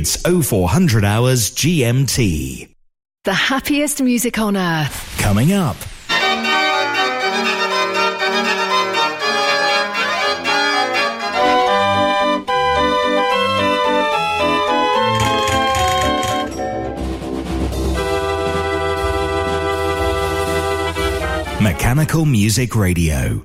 It's 0400 hours GMT. The happiest music on earth. Coming up. Mechanical Music Radio.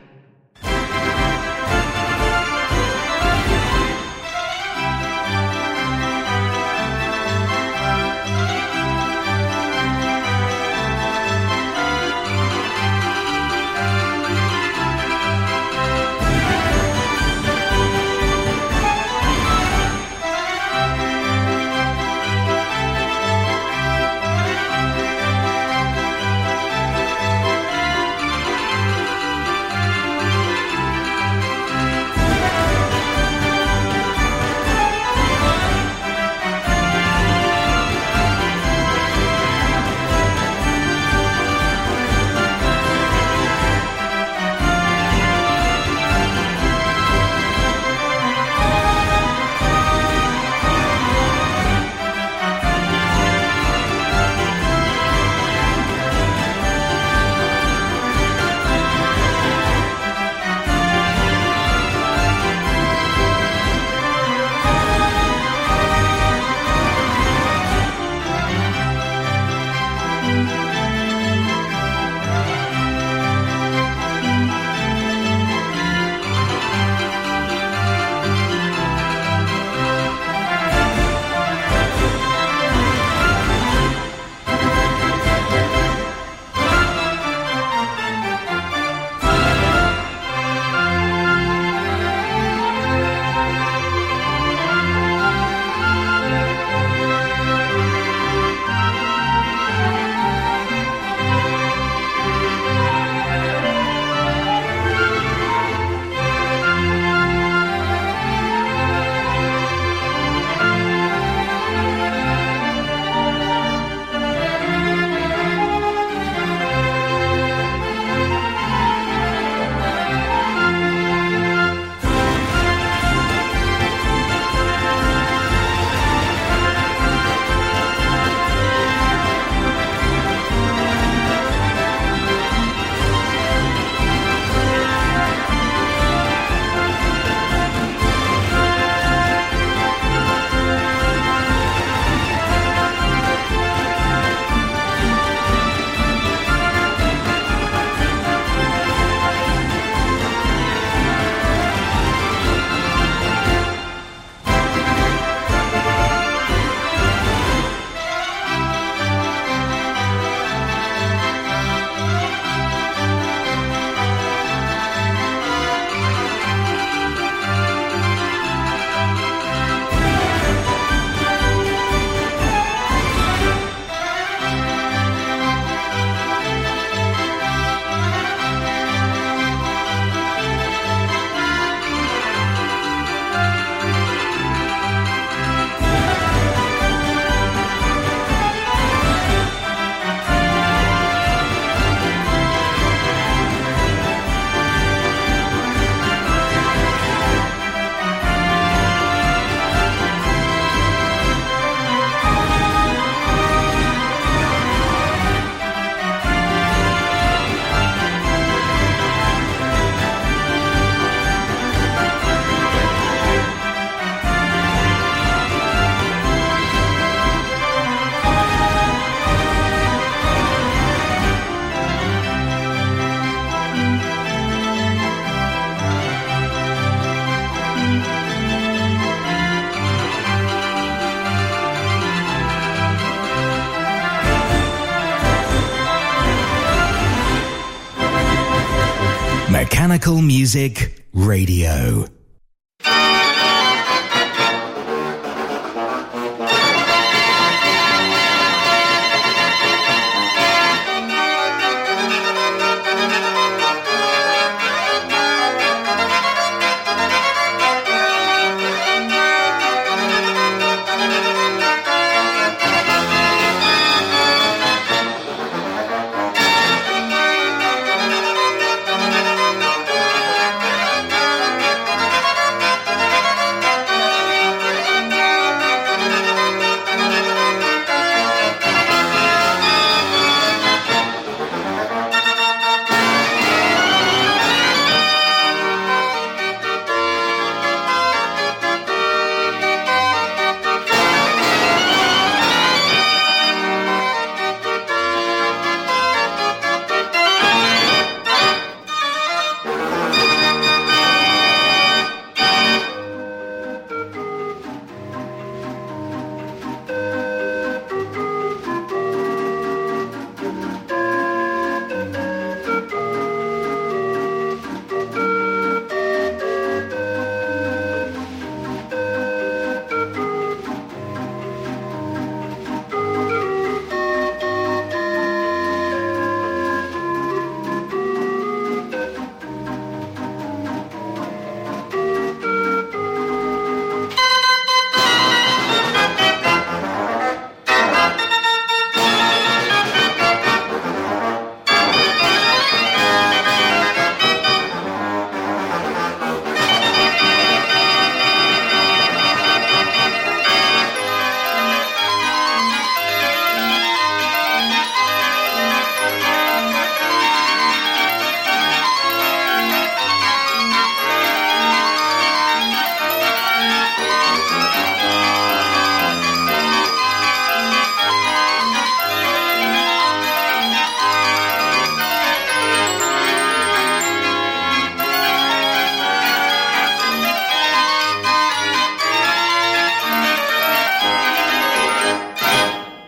Mechanical Music Radio.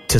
To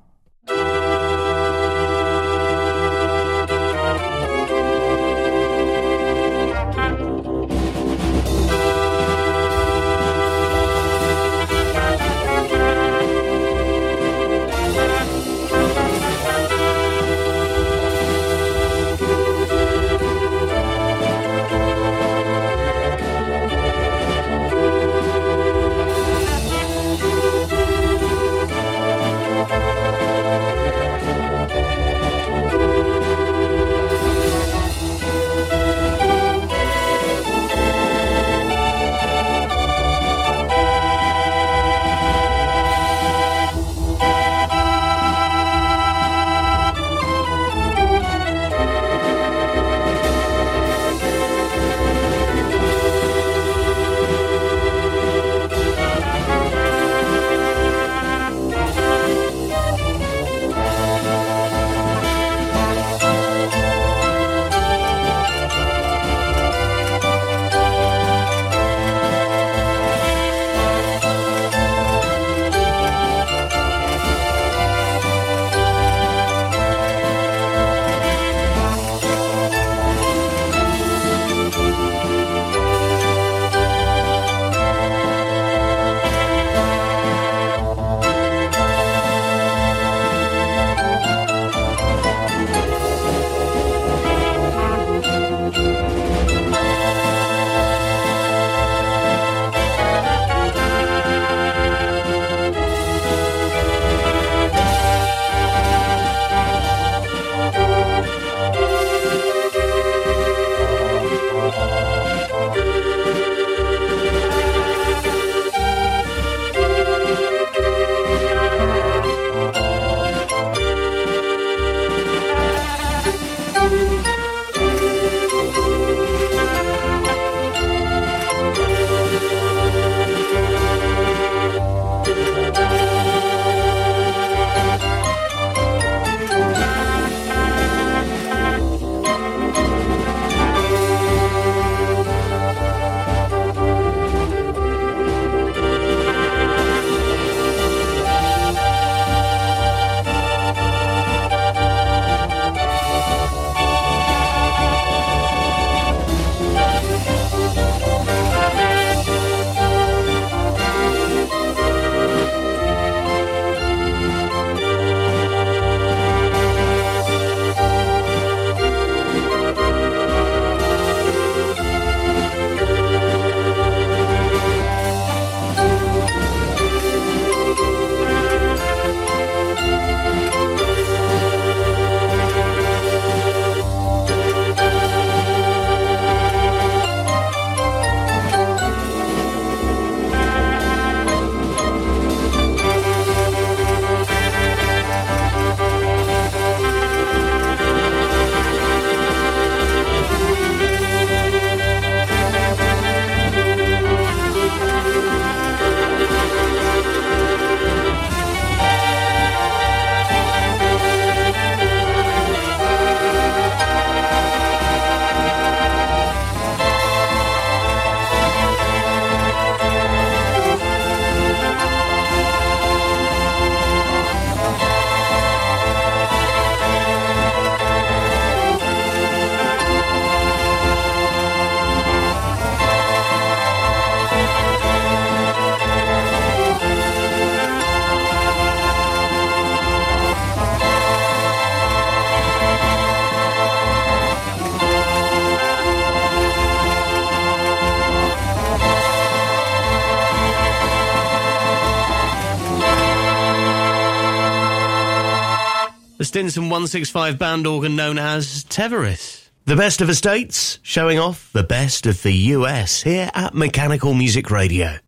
the Stinson 165 band organ known as Teveris. The best of estates, showing off the best of the US here at Mechanical Music Radio.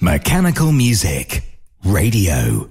Mechanical Music Radio.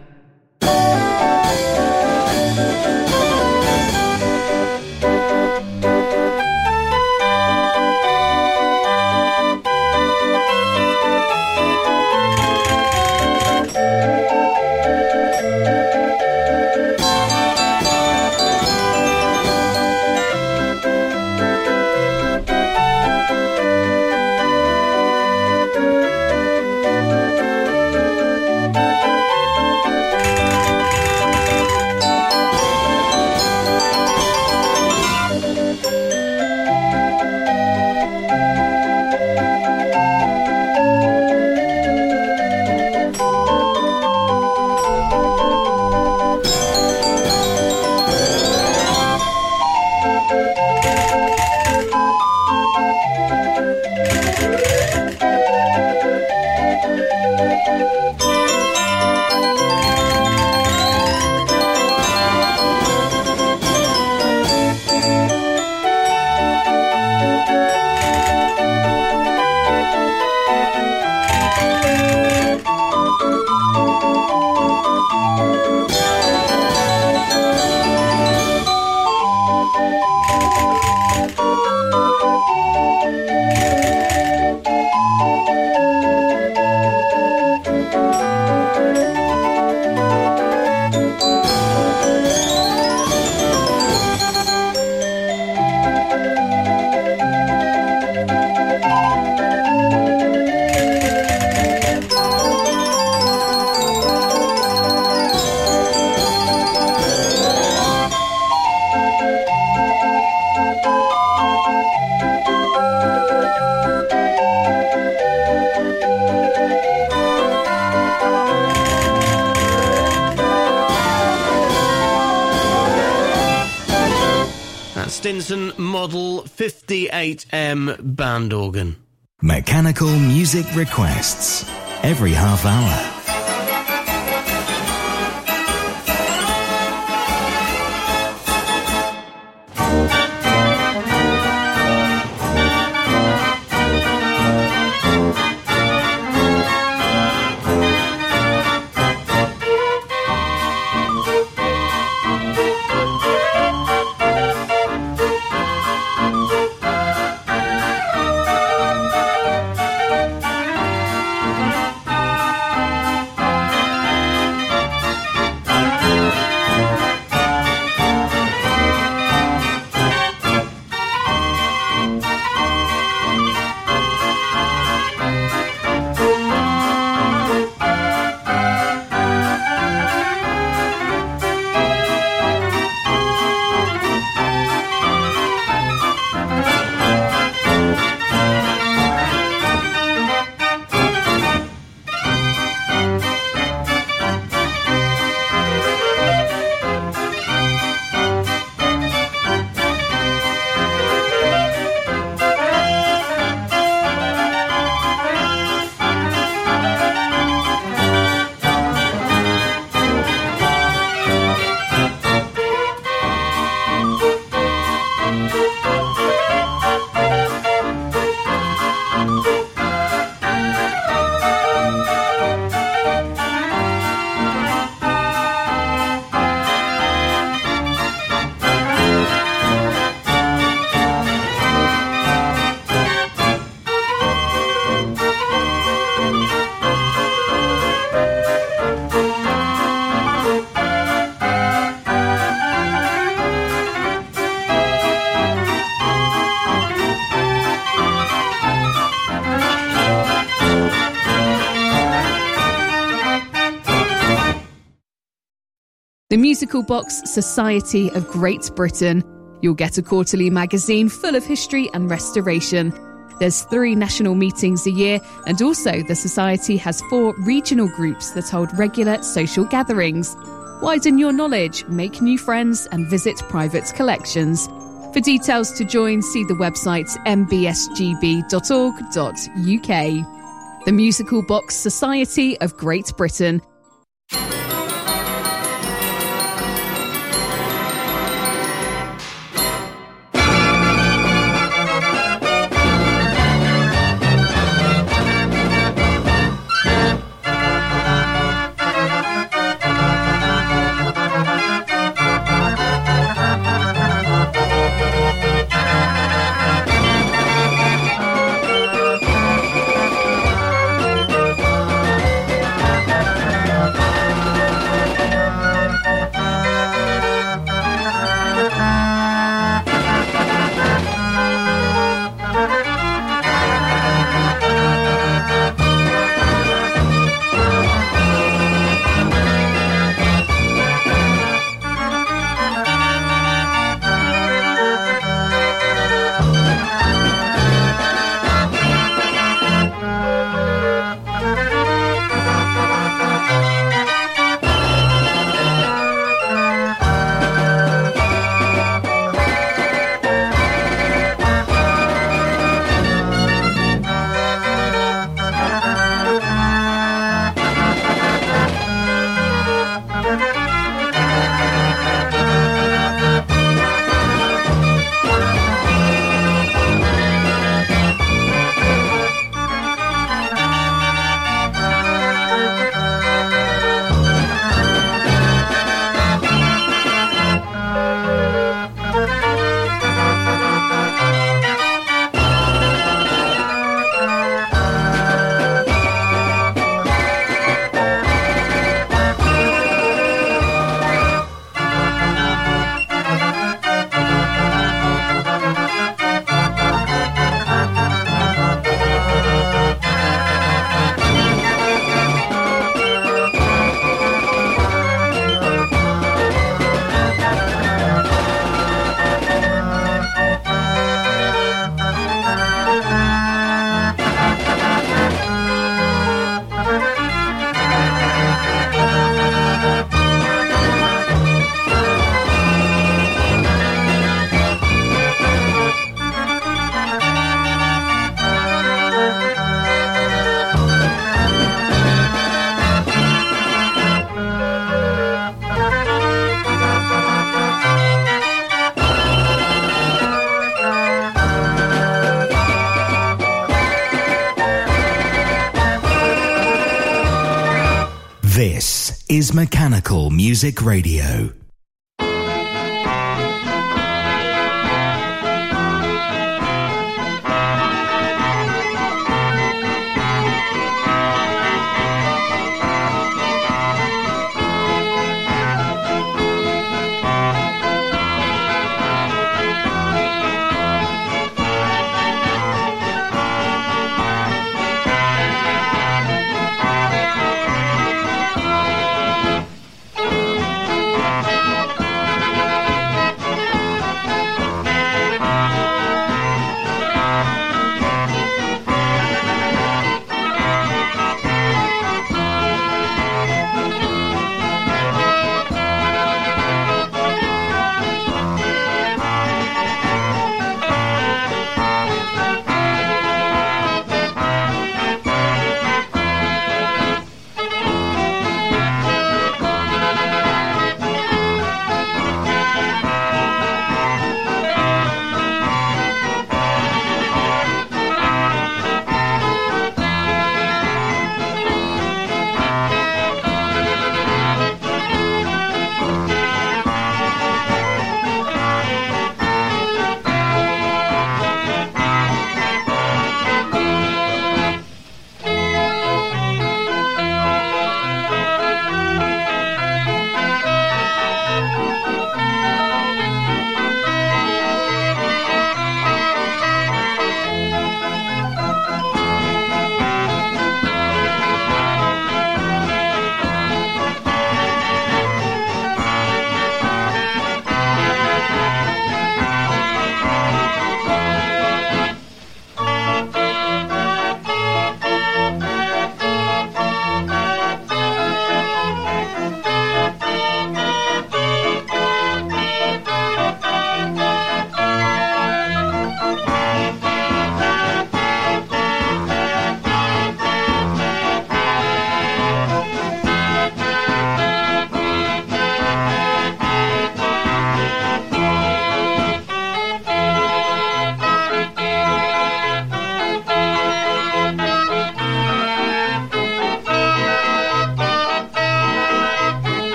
Stinson Model 58M band organ. Mechanical music requests every half hour. The Musical Box Society of Great Britain. You'll get a quarterly magazine full of history and restoration. There's 3 national meetings a year, and also the Society has 4 regional groups that hold regular social gatherings. Widen your knowledge, make new friends, and visit private collections. For details to join, see the website mbsgb.org.uk. The Musical Box Society of Great Britain. is Mechanical Music Radio.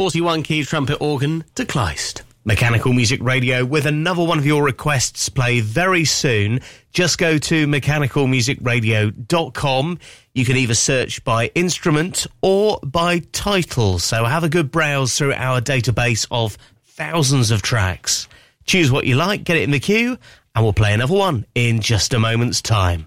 41-key trumpet organ to Kleist. Mechanical Music Radio with another one of your requests play very soon. Just go to mechanicalmusicradio.com. You can either search by instrument or by title. So have a good browse through our database of thousands of tracks. Choose what you like, get it in the queue, and we'll play another one in just a moment's time.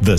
The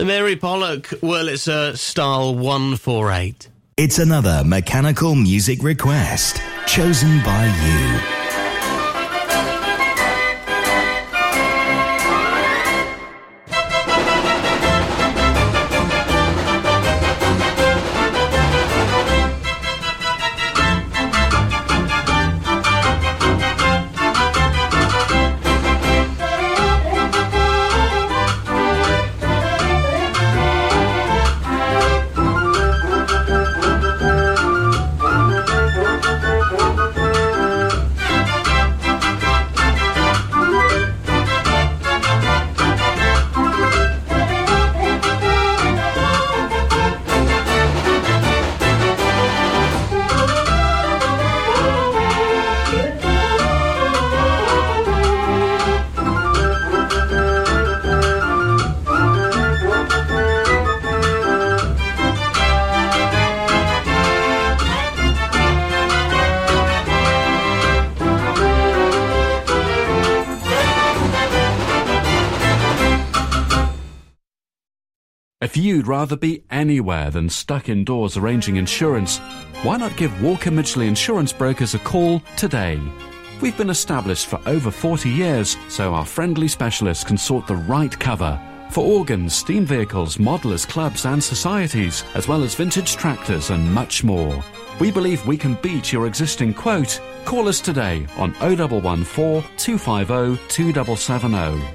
The Mary Pollock, well, it's a style 148. It's another mechanical music request chosen by you. If you'd rather be anywhere than stuck indoors arranging insurance, why not give Walker Midgley Insurance Brokers a call today? We've been established for over 40 years, so our friendly specialists can sort the right cover for organs, steam vehicles, modelers, clubs and societies, as well as vintage tractors and much more. We believe we can beat your existing quote. Call us today on 0114 250 2770.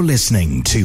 Listening to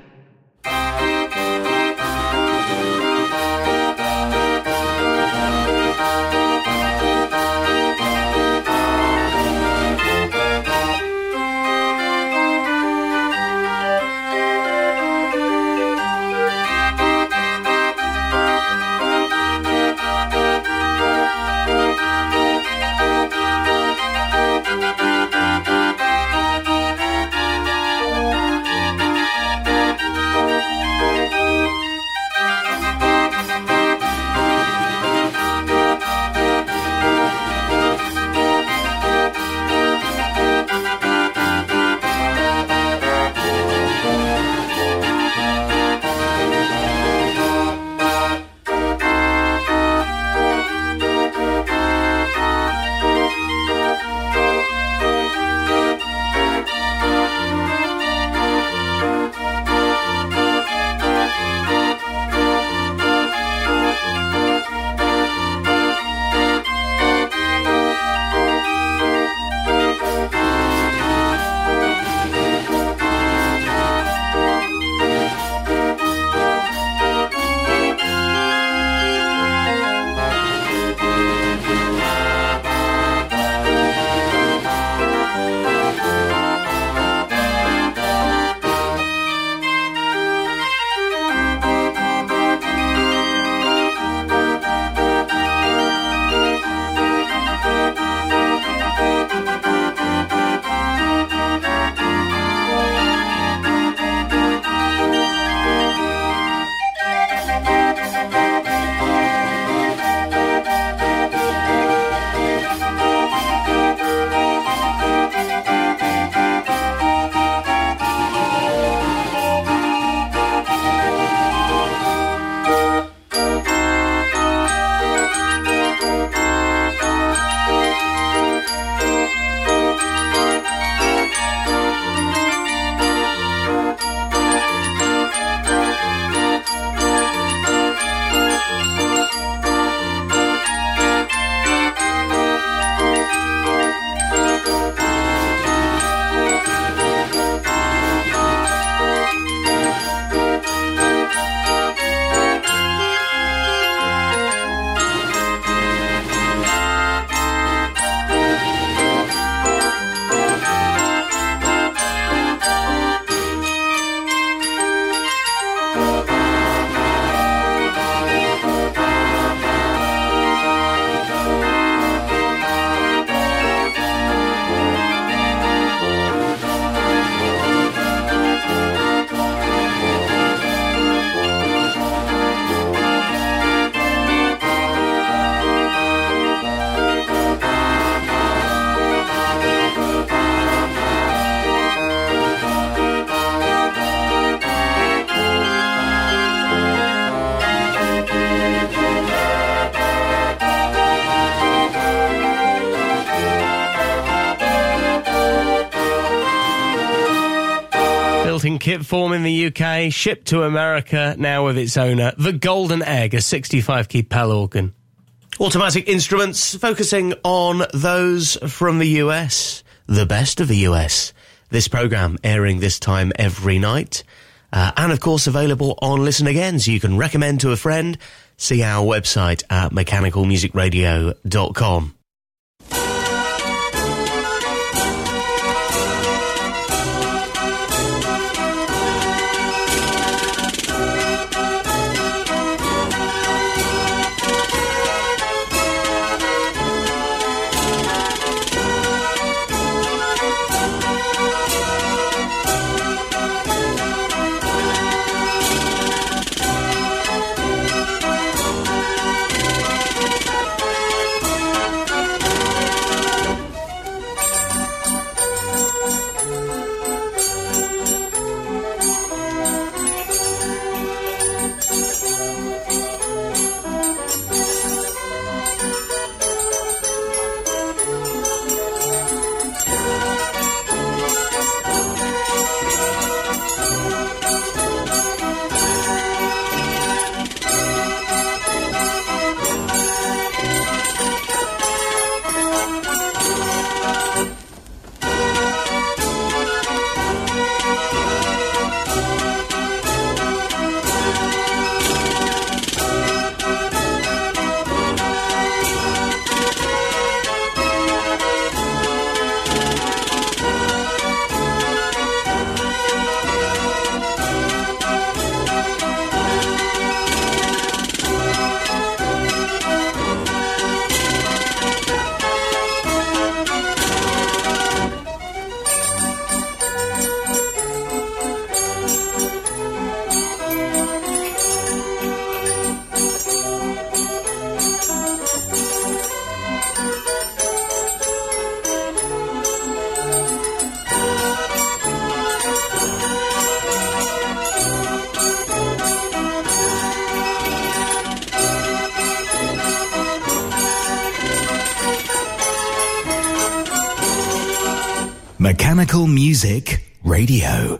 Kit form in the UK, shipped to America, now with its owner, the Golden Egg, a 65-key Pell organ. Automatic instruments, focusing on those from the US, the best of the US. This programme airing this time every night, and of course available on Listen Again, so you can recommend to a friend. See our website at mechanicalmusicradio.com. Mechanical Music Radio.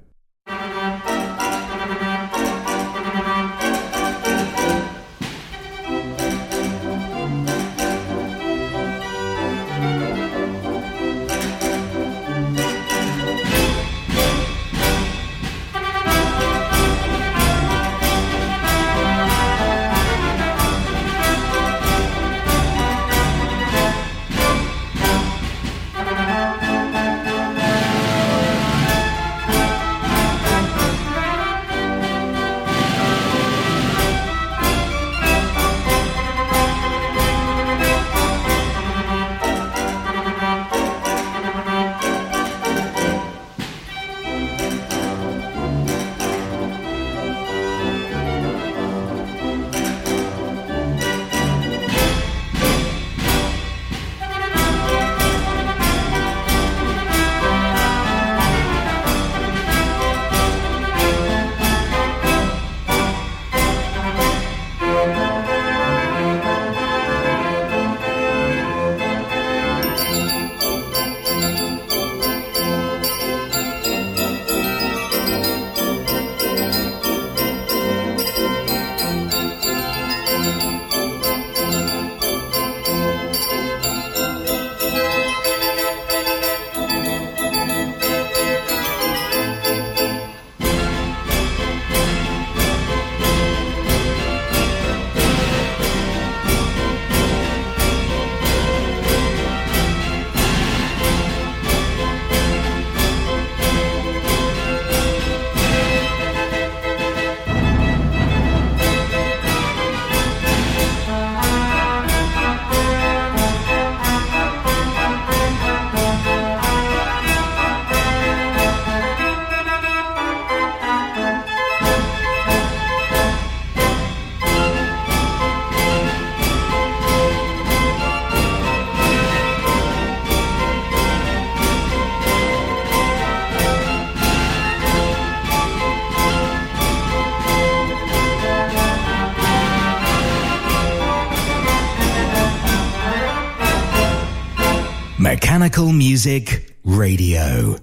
Mechanical Music Radio.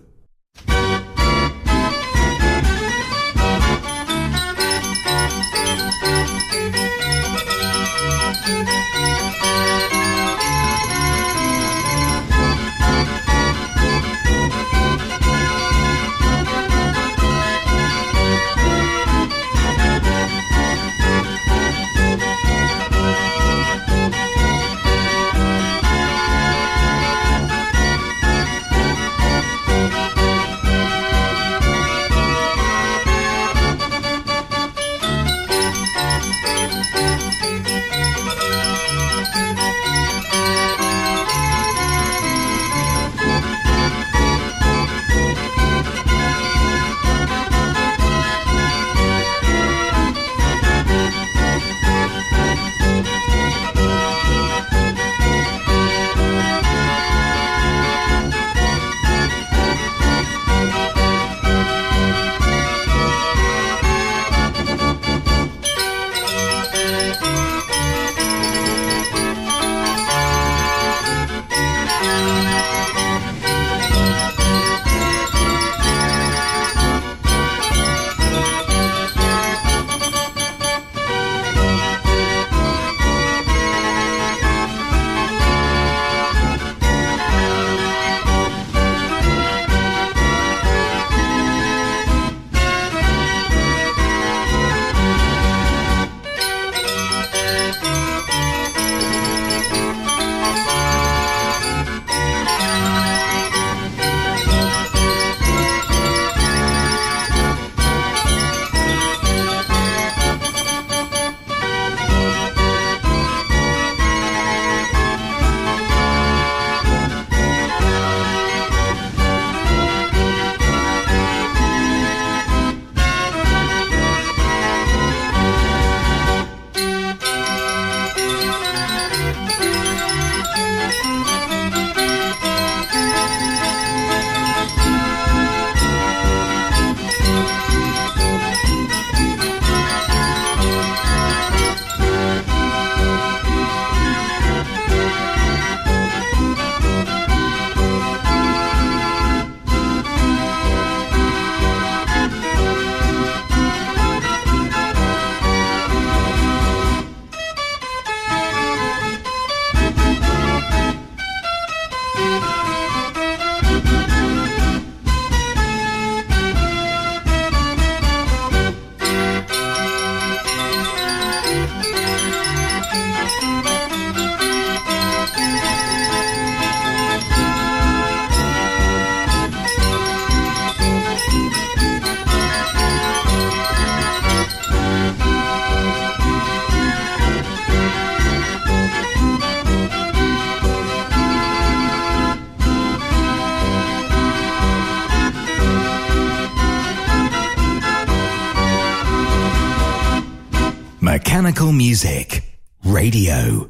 Mechanical Music Radio.